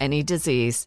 any disease.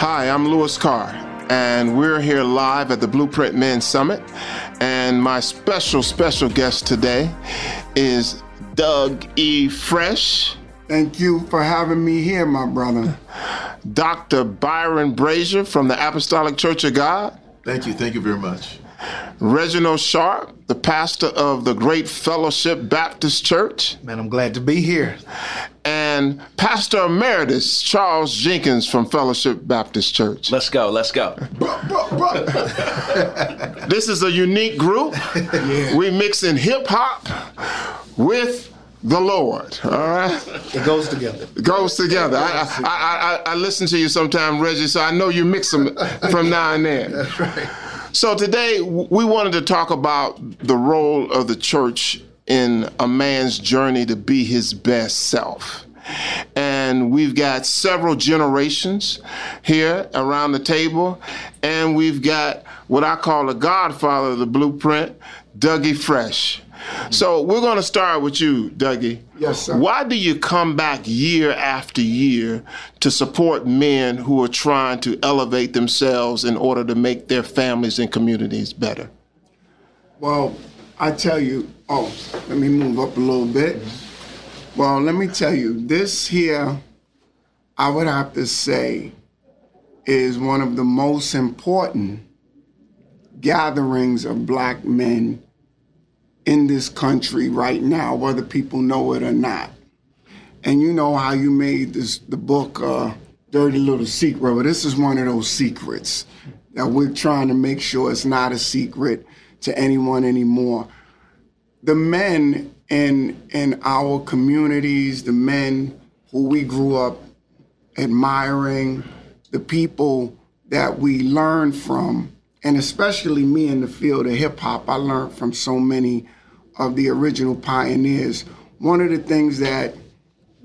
Hi, I'm Lewis Carr, and we're here live at the Blueprint Men's Summit, and my special guest today is Doug E. Fresh. Thank you for having me here, my brother. Dr. Byron Brazier from the Apostolic Church of God. Thank you very much. Reginald Sharpe, the pastor of the Great Fellowship Baptist Church. Man, I'm glad to be here. And Pastor Emeritus Charles Jenkins from Fellowship Baptist Church. Let's go. Bro. This is a unique group. Yeah. We mixing hip-hop with the Lord, all right? It goes together. I listen to you sometime, Reggie, so I know you mix them from now and then. That's right. So today, we wanted to talk about the role of the church in a man's journey to be his best self. And we've got several generations here around the table, and we've got what I call the godfather of the blueprint, Doug E. Fresh. So we're going to start with you, Dougie. Yes, sir. Why do you come back year after year to support men who are trying to elevate themselves in order to make their families and communities better? Well, I tell you, let me move up a little bit. Well, let me tell you, this here, I would have to say, is one of the most important gatherings of black men in this country right now, whether people know it or not. And you know how you made the book Dirty Little Secret, but this is one of those secrets that we're trying to make sure it's not a secret to anyone anymore. The men in our communities, the men who we grew up admiring, the people that we learned from, and especially me in the field of hip hop, I learned from so many of the original pioneers. One of the things that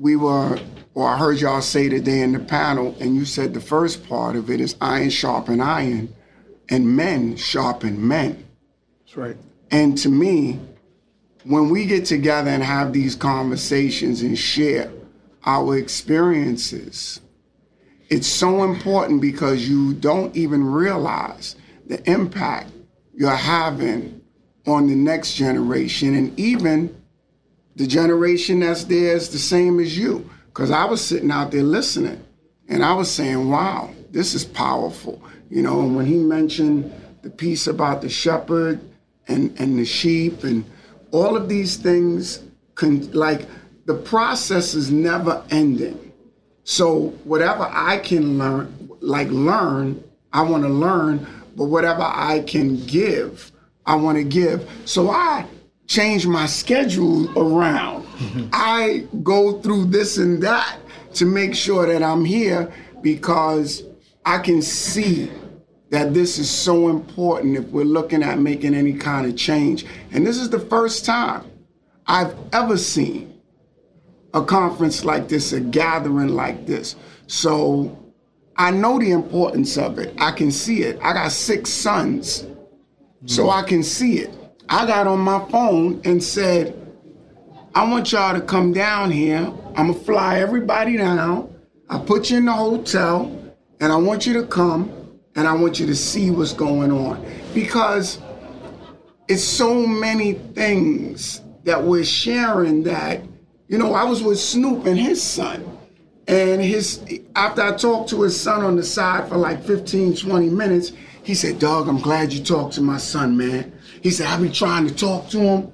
I heard y'all say today in the panel, and you said the first part of it is iron sharpen iron and men sharpen men. That's right. And to me, when we get together and have these conversations and share our experiences, it's so important because you don't even realize the impact you're having on the next generation and even the generation that's there is the same as you. Because I was sitting out there listening and I was saying, wow, this is powerful. You know, and when he mentioned the piece about the shepherd and the sheep and all of these things, like the process is never ending. So whatever I can learn, I want to learn, but whatever I can give, I want to give. So I change my schedule around. I go through this and that to make sure that I'm here, because I can see that this is so important if we're looking at making any kind of change. And this is the first time I've ever seen a conference like this, a gathering like this. So I know the importance of it. I can see it. I got 6 sons, so I can see it. I got on my phone and said, I want y'all to come down here. I'm gonna fly everybody down. I put you in the hotel, and I want you to come, and I want you to see what's going on. Because it's so many things that we're sharing that, you know, I was with Snoop and his son. And after I talked to his son on the side for like 15, 20 minutes, he said, Doug, I'm glad you talked to my son, man. He said, I've been trying to talk to him,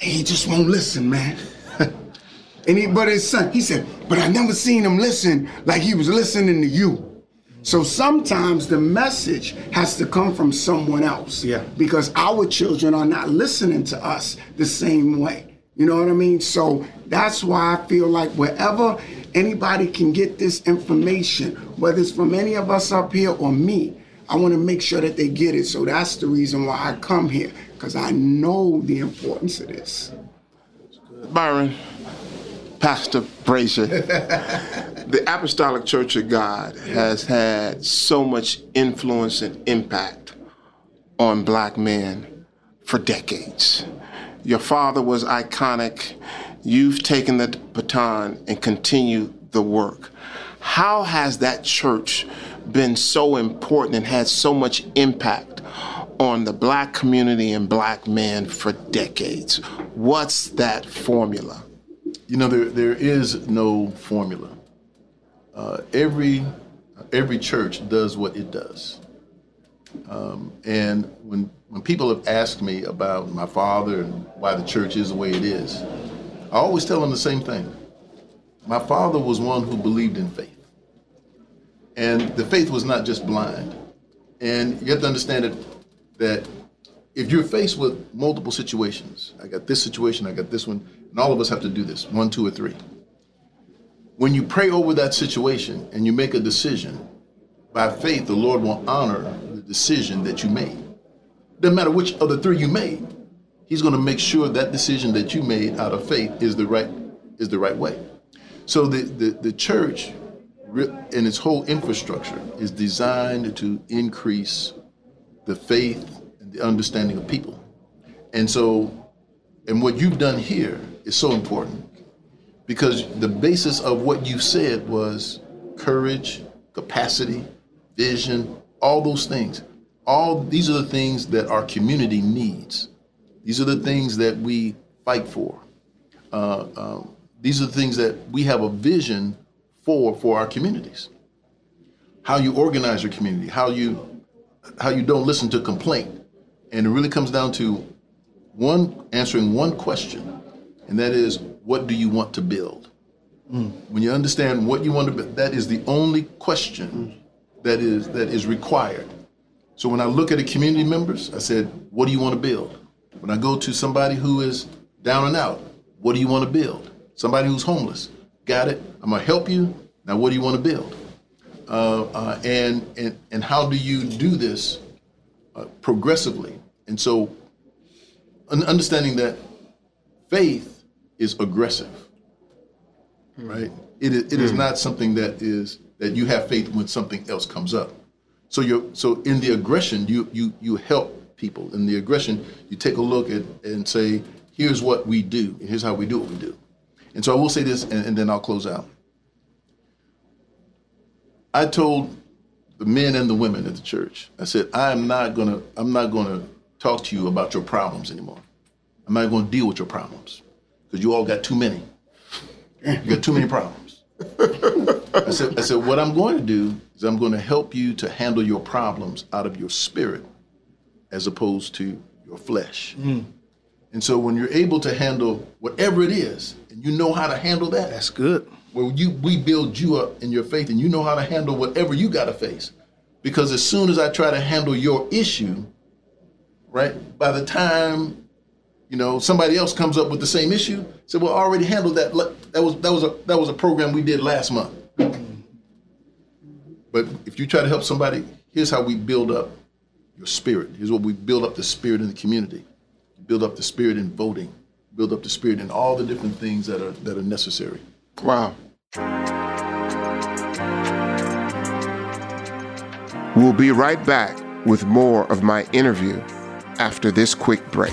and he just won't listen, man. But his son, he said, but I never seen him listen like he was listening to you. So sometimes the message has to come from someone else, because our children are not listening to us the same way. You know what I mean? So that's why I feel like wherever anybody can get this information, whether it's from any of us up here or me, I want to make sure that they get it. So that's the reason why I come here, because I know the importance of this. Byron, Pastor Brazier, the Apostolic Church of God has had so much influence and impact on black men for decades. Your father was iconic. You've taken the baton and continued the work. How has that church been so important and had so much impact on the black community and black men for decades? What's that formula? You know, there is no formula. Every church does what it does. And when people have asked me about my father and why the church is the way it is, I always tell them the same thing. My father was one who believed in faith. And the faith was not just blind. And you have to understand that if you're faced with multiple situations, I got this situation, I got this one, and all of us have to do this, 1, 2, or 3. When you pray over that situation and you make a decision, by faith, the Lord will honor the decision that you made. Doesn't matter which of the 3 you made, he's going to make sure that decision that you made out of faith is the right way. So the church and its whole infrastructure is designed to increase the faith and the understanding of people. And so, and what you've done here is so important, because the basis of what you said was courage, capacity, vision, all those things. All these are the things that our community needs. These are the things that we fight for. These are the things that we have a vision for our communities. How you organize your community, how you don't listen to complaint. And it really comes down to answering one question, and that is, what do you want to build? When you understand what you want to build, that is the only question that is required. So when I look at the community members, I said, what do you want to build? When I go to somebody who is down and out, what do you want to build? Somebody who's homeless, got it, I'm gonna help you. Now, what do you want to build? And how do you do this progressively? And so, understanding that faith is aggressive, right? It is not something that you have faith when something else comes up. So in the aggression, you help people. In the aggression, you take a look at and say, here's what we do, and here's how we do what we do. And so I will say this, and then I'll close out. I told the men and the women at the church, I said, I'm not gonna talk to you about your problems anymore. I'm not gonna deal with your problems, because you all got too many. You got too many problems. I said, what I'm going to do is I'm going to help you to handle your problems out of your spirit as opposed to your flesh. And so when you're able to handle whatever it is, and you know how to handle that. That's good. Well, we build you up in your faith, and you know how to handle whatever you got to face. Because as soon as I try to handle your issue, right, by the time, you know, somebody else comes up with the same issue, say, well, I already handled that. That was a program we did last month. But if you try to help somebody, here's how we build up your spirit. Here's what we build up the spirit in the community. Build up the spirit in voting. Build up the spirit in all the different things that are necessary. Wow. We'll be right back with more of my interview after this quick break.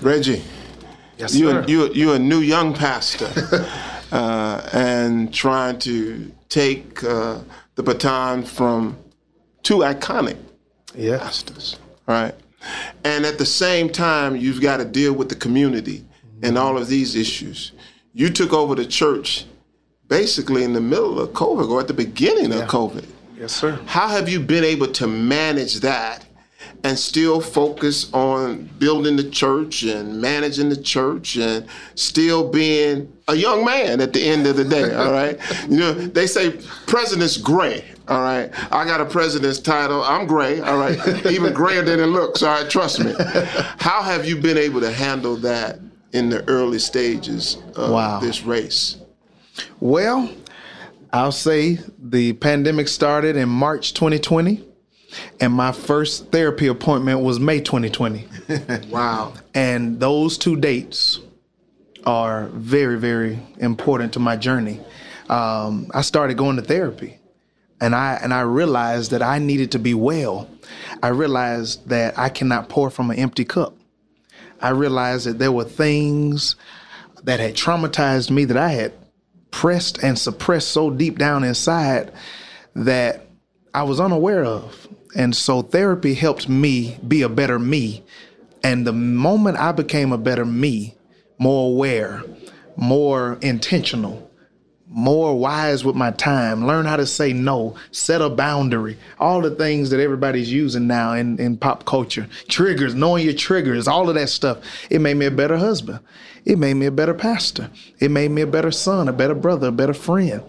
Reggie, yes, you're a new young pastor and trying to take the baton from two iconic pastors, right? And at the same time, you've got to deal with the community and all of these issues. You took over the church basically in the middle of COVID or at the beginning of COVID. Yes, sir. How have you been able to manage that and still focus on building the church and managing the church and still being a young man at the end of the day, all right? You know, they say president's gray, all right? I got a president's title. I'm gray, all right? Even grayer than it looks, all right? Trust me. How have you been able to handle that in the early stages of this race? Well, I'll say the pandemic started in March 2020. And my first therapy appointment was May 2020. Wow. And those 2 dates are very, very important to my journey. I started going to therapy, and I realized that I needed to be well. I realized that I cannot pour from an empty cup. I realized that there were things that had traumatized me that I had pressed and suppressed so deep down inside that I was unaware of. And so therapy helped me be a better me. And the moment I became a better me, more aware, more intentional, more wise with my time, learn how to say no, set a boundary, all the things that everybody's using now in pop culture, triggers, knowing your triggers, all of that stuff. It made me a better husband. It made me a better pastor. It made me a better son, a better brother, a better friend.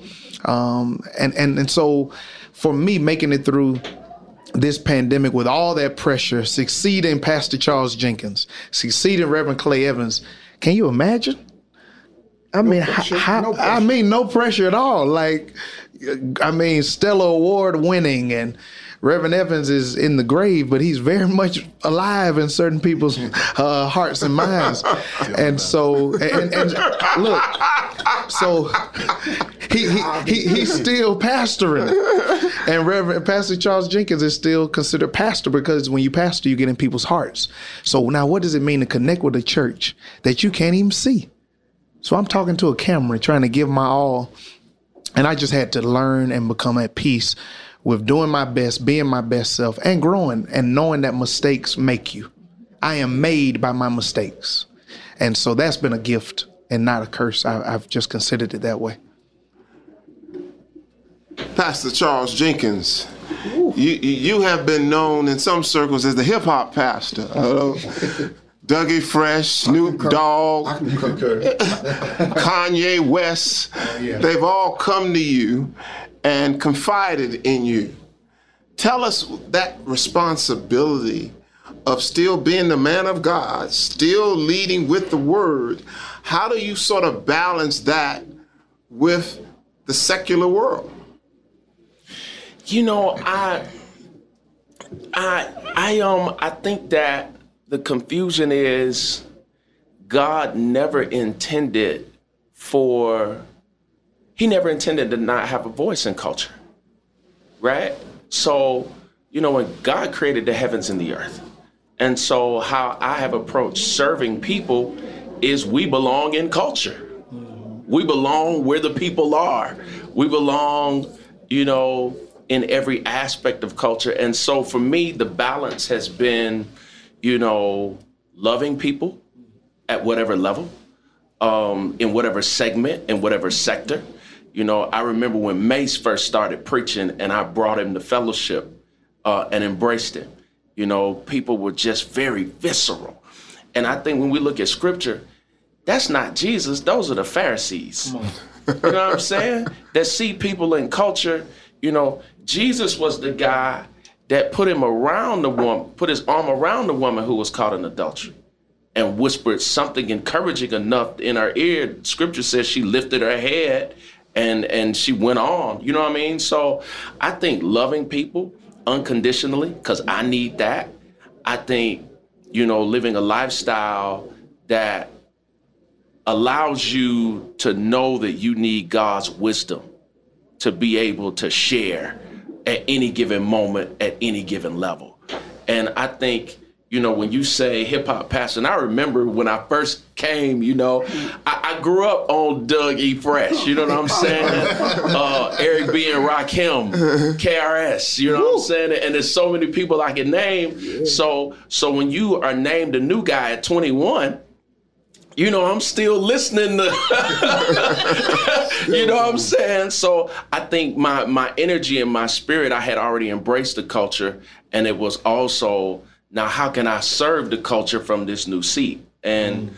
And so for me, making it through this pandemic with all that pressure, succeeding Pastor Charles Jenkins, succeeding Reverend Clay Evans. Can you imagine? I mean, no pressure at all. Like, I mean, Stella Award winning and Reverend Evans is in the grave, but he's very much alive in certain people's hearts and minds. And so, and look, so he's still pastoring. And Reverend Pastor Charles Jenkins is still considered pastor, because when you pastor, you get in people's hearts. So now what does it mean to connect with a church that you can't even see? So I'm talking to a camera, trying to give my all. And I just had to learn and become at peace with doing my best, being my best self, and growing and knowing that mistakes make you. I am made by my mistakes. And so that's been a gift and not a curse. I've just considered it that way. Pastor Charles Jenkins, you have been known in some circles as the hip-hop pastor. Doug E. Fresh, Snoop Dogg, Kanye West, they've all come to you and confided in you. Tell us that responsibility of still being the man of God, still leading with the word. How do you sort of balance that with the secular world? You know, I think that the confusion is God never intended to not have a voice in culture, right? So, you know, when God created the heavens and the earth, and so how I have approached serving people is we belong in culture. We belong where the people are. We belong, you know, in every aspect of culture. And so for me, the balance has been, you know, loving people at whatever level, in whatever segment, in whatever sector. You know, I remember when Mace first started preaching and I brought him to fellowship and embraced him. You know, people were just very visceral. And I think when we look at scripture, that's not Jesus. Those are the Pharisees. You know what I'm saying? That see people in culture. You know, Jesus was the guy that put his arm around the woman who was caught in adultery and whispered something encouraging enough in her ear. Scripture says she lifted her head and she went on. You know what I mean? So I think loving people unconditionally, because I need that. I think, you know, living a lifestyle that allows you to know that you need God's wisdom to be able to share at any given moment, at any given level. And I think, you know, when you say hip hop pastor, and I remember when I first came, you know, I grew up on Doug E. Fresh, you know what I'm saying? Eric B. and Rakim, KRS, you know what I'm saying? And there's so many people I can name. Yeah. So when you are named a new guy at 21, you know, I'm still listening to, you know what I'm saying? So I think my energy and my spirit, I had already embraced the culture. And it was also, now how can I serve the culture from this new seat? And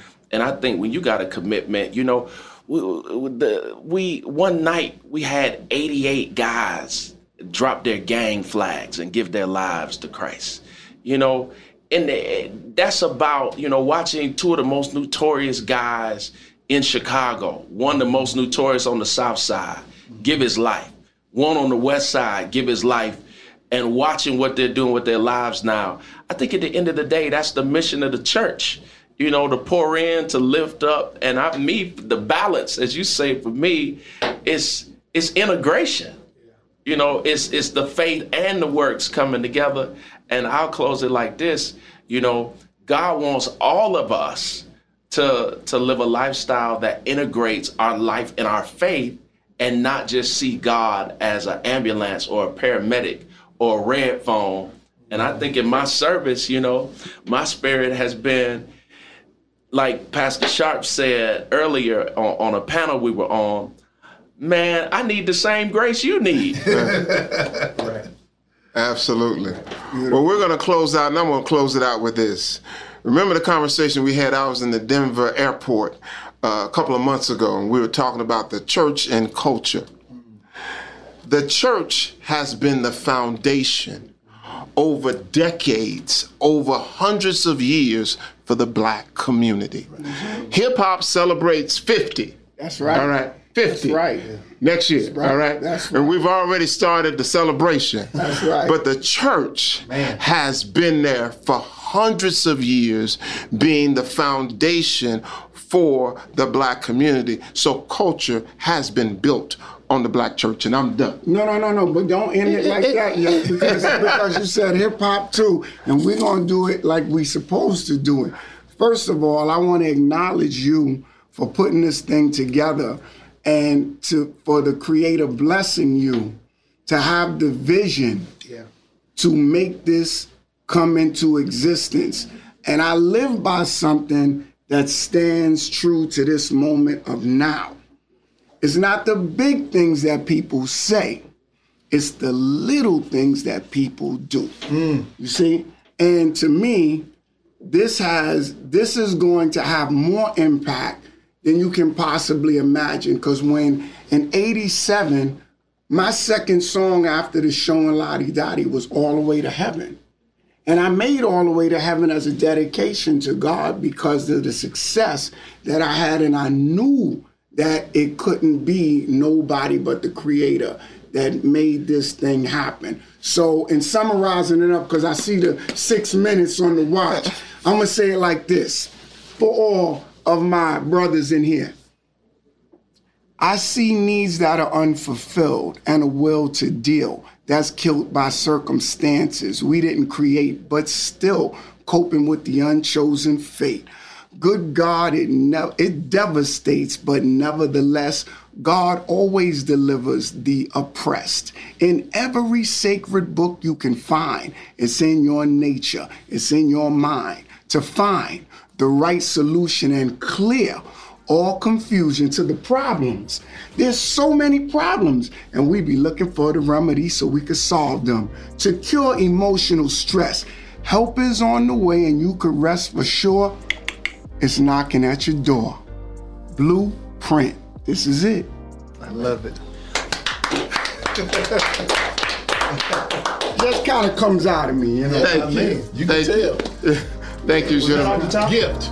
I think when you got a commitment, you know, one night we had 88 guys drop their gang flags and give their lives to Christ, you know. And that's about, you know, watching two of the most notorious guys in Chicago, one of the most notorious on the South Side, give his life, one on the West Side, give his life, and watching what they're doing with their lives now. I think at the end of the day, that's the mission of the church, you know, to pour in, to lift up. And the balance, as you say, for me, it's integration. You know, it's the faith and the works coming together. And I'll close it like this. You know, God wants all of us to live a lifestyle that integrates our life and our faith, and not just see God as an ambulance or a paramedic or a red phone. And I think in my service, you know, my spirit has been, like Pastor Sharpe said earlier on a panel we were on, man, I need the same grace you need. Right. Absolutely. Well, we're going to close out, and I'm going to close it out with this. Remember the conversation we had? I was in the Denver airport a couple of months ago, and we were talking about the church and culture. The church has been the foundation over decades, over hundreds of years for the black community. Hip-hop celebrates 50. That's right. All right. 50. That's right. Next year. Right. All right. That's right. And we've already started the celebration. That's right. But the church has been there for hundreds of years, being the foundation for the Black community. So culture has been built on the Black church, and I'm done. No, but don't end it like that yet, because you said hip hop too, and we're gonna do it like we supposed to do it. First of all, I wanna acknowledge you for putting this thing together and for the Creator blessing you to have the vision to make this come into existence. And I live by something that stands true to this moment of now. It's not the big things that people say. It's the little things that people do. You see? And to me, this is going to have more impact than you can possibly imagine. Because when in 87, my second song after the show in Lottie Dottie was All the Way to Heaven. And I made All the Way to Heaven as a dedication to God because of the success that I had, and I knew that it couldn't be nobody but the Creator that made this thing happen. So in summarizing it up, because I see the 6 minutes on the watch, I'm gonna say it like this. For all of my brothers in here, I see needs that are unfulfilled and a will to deal that's killed by circumstances we didn't create, but still coping with the unchosen fate. Good God, it devastates, but nevertheless, God always delivers the oppressed. In every sacred book you can find, it's in your nature, it's in your mind, to find the right solution and clear all confusion to the problems. There's so many problems, and we be looking for the remedy so we could solve them. To cure emotional stress, help is on the way, and you could rest for sure. It's knocking at your door. Blueprint. This is it. I love it. Just kind of comes out of me, you know. Thank you. You can tell. Thank you, gentlemen. Gift.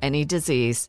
any disease.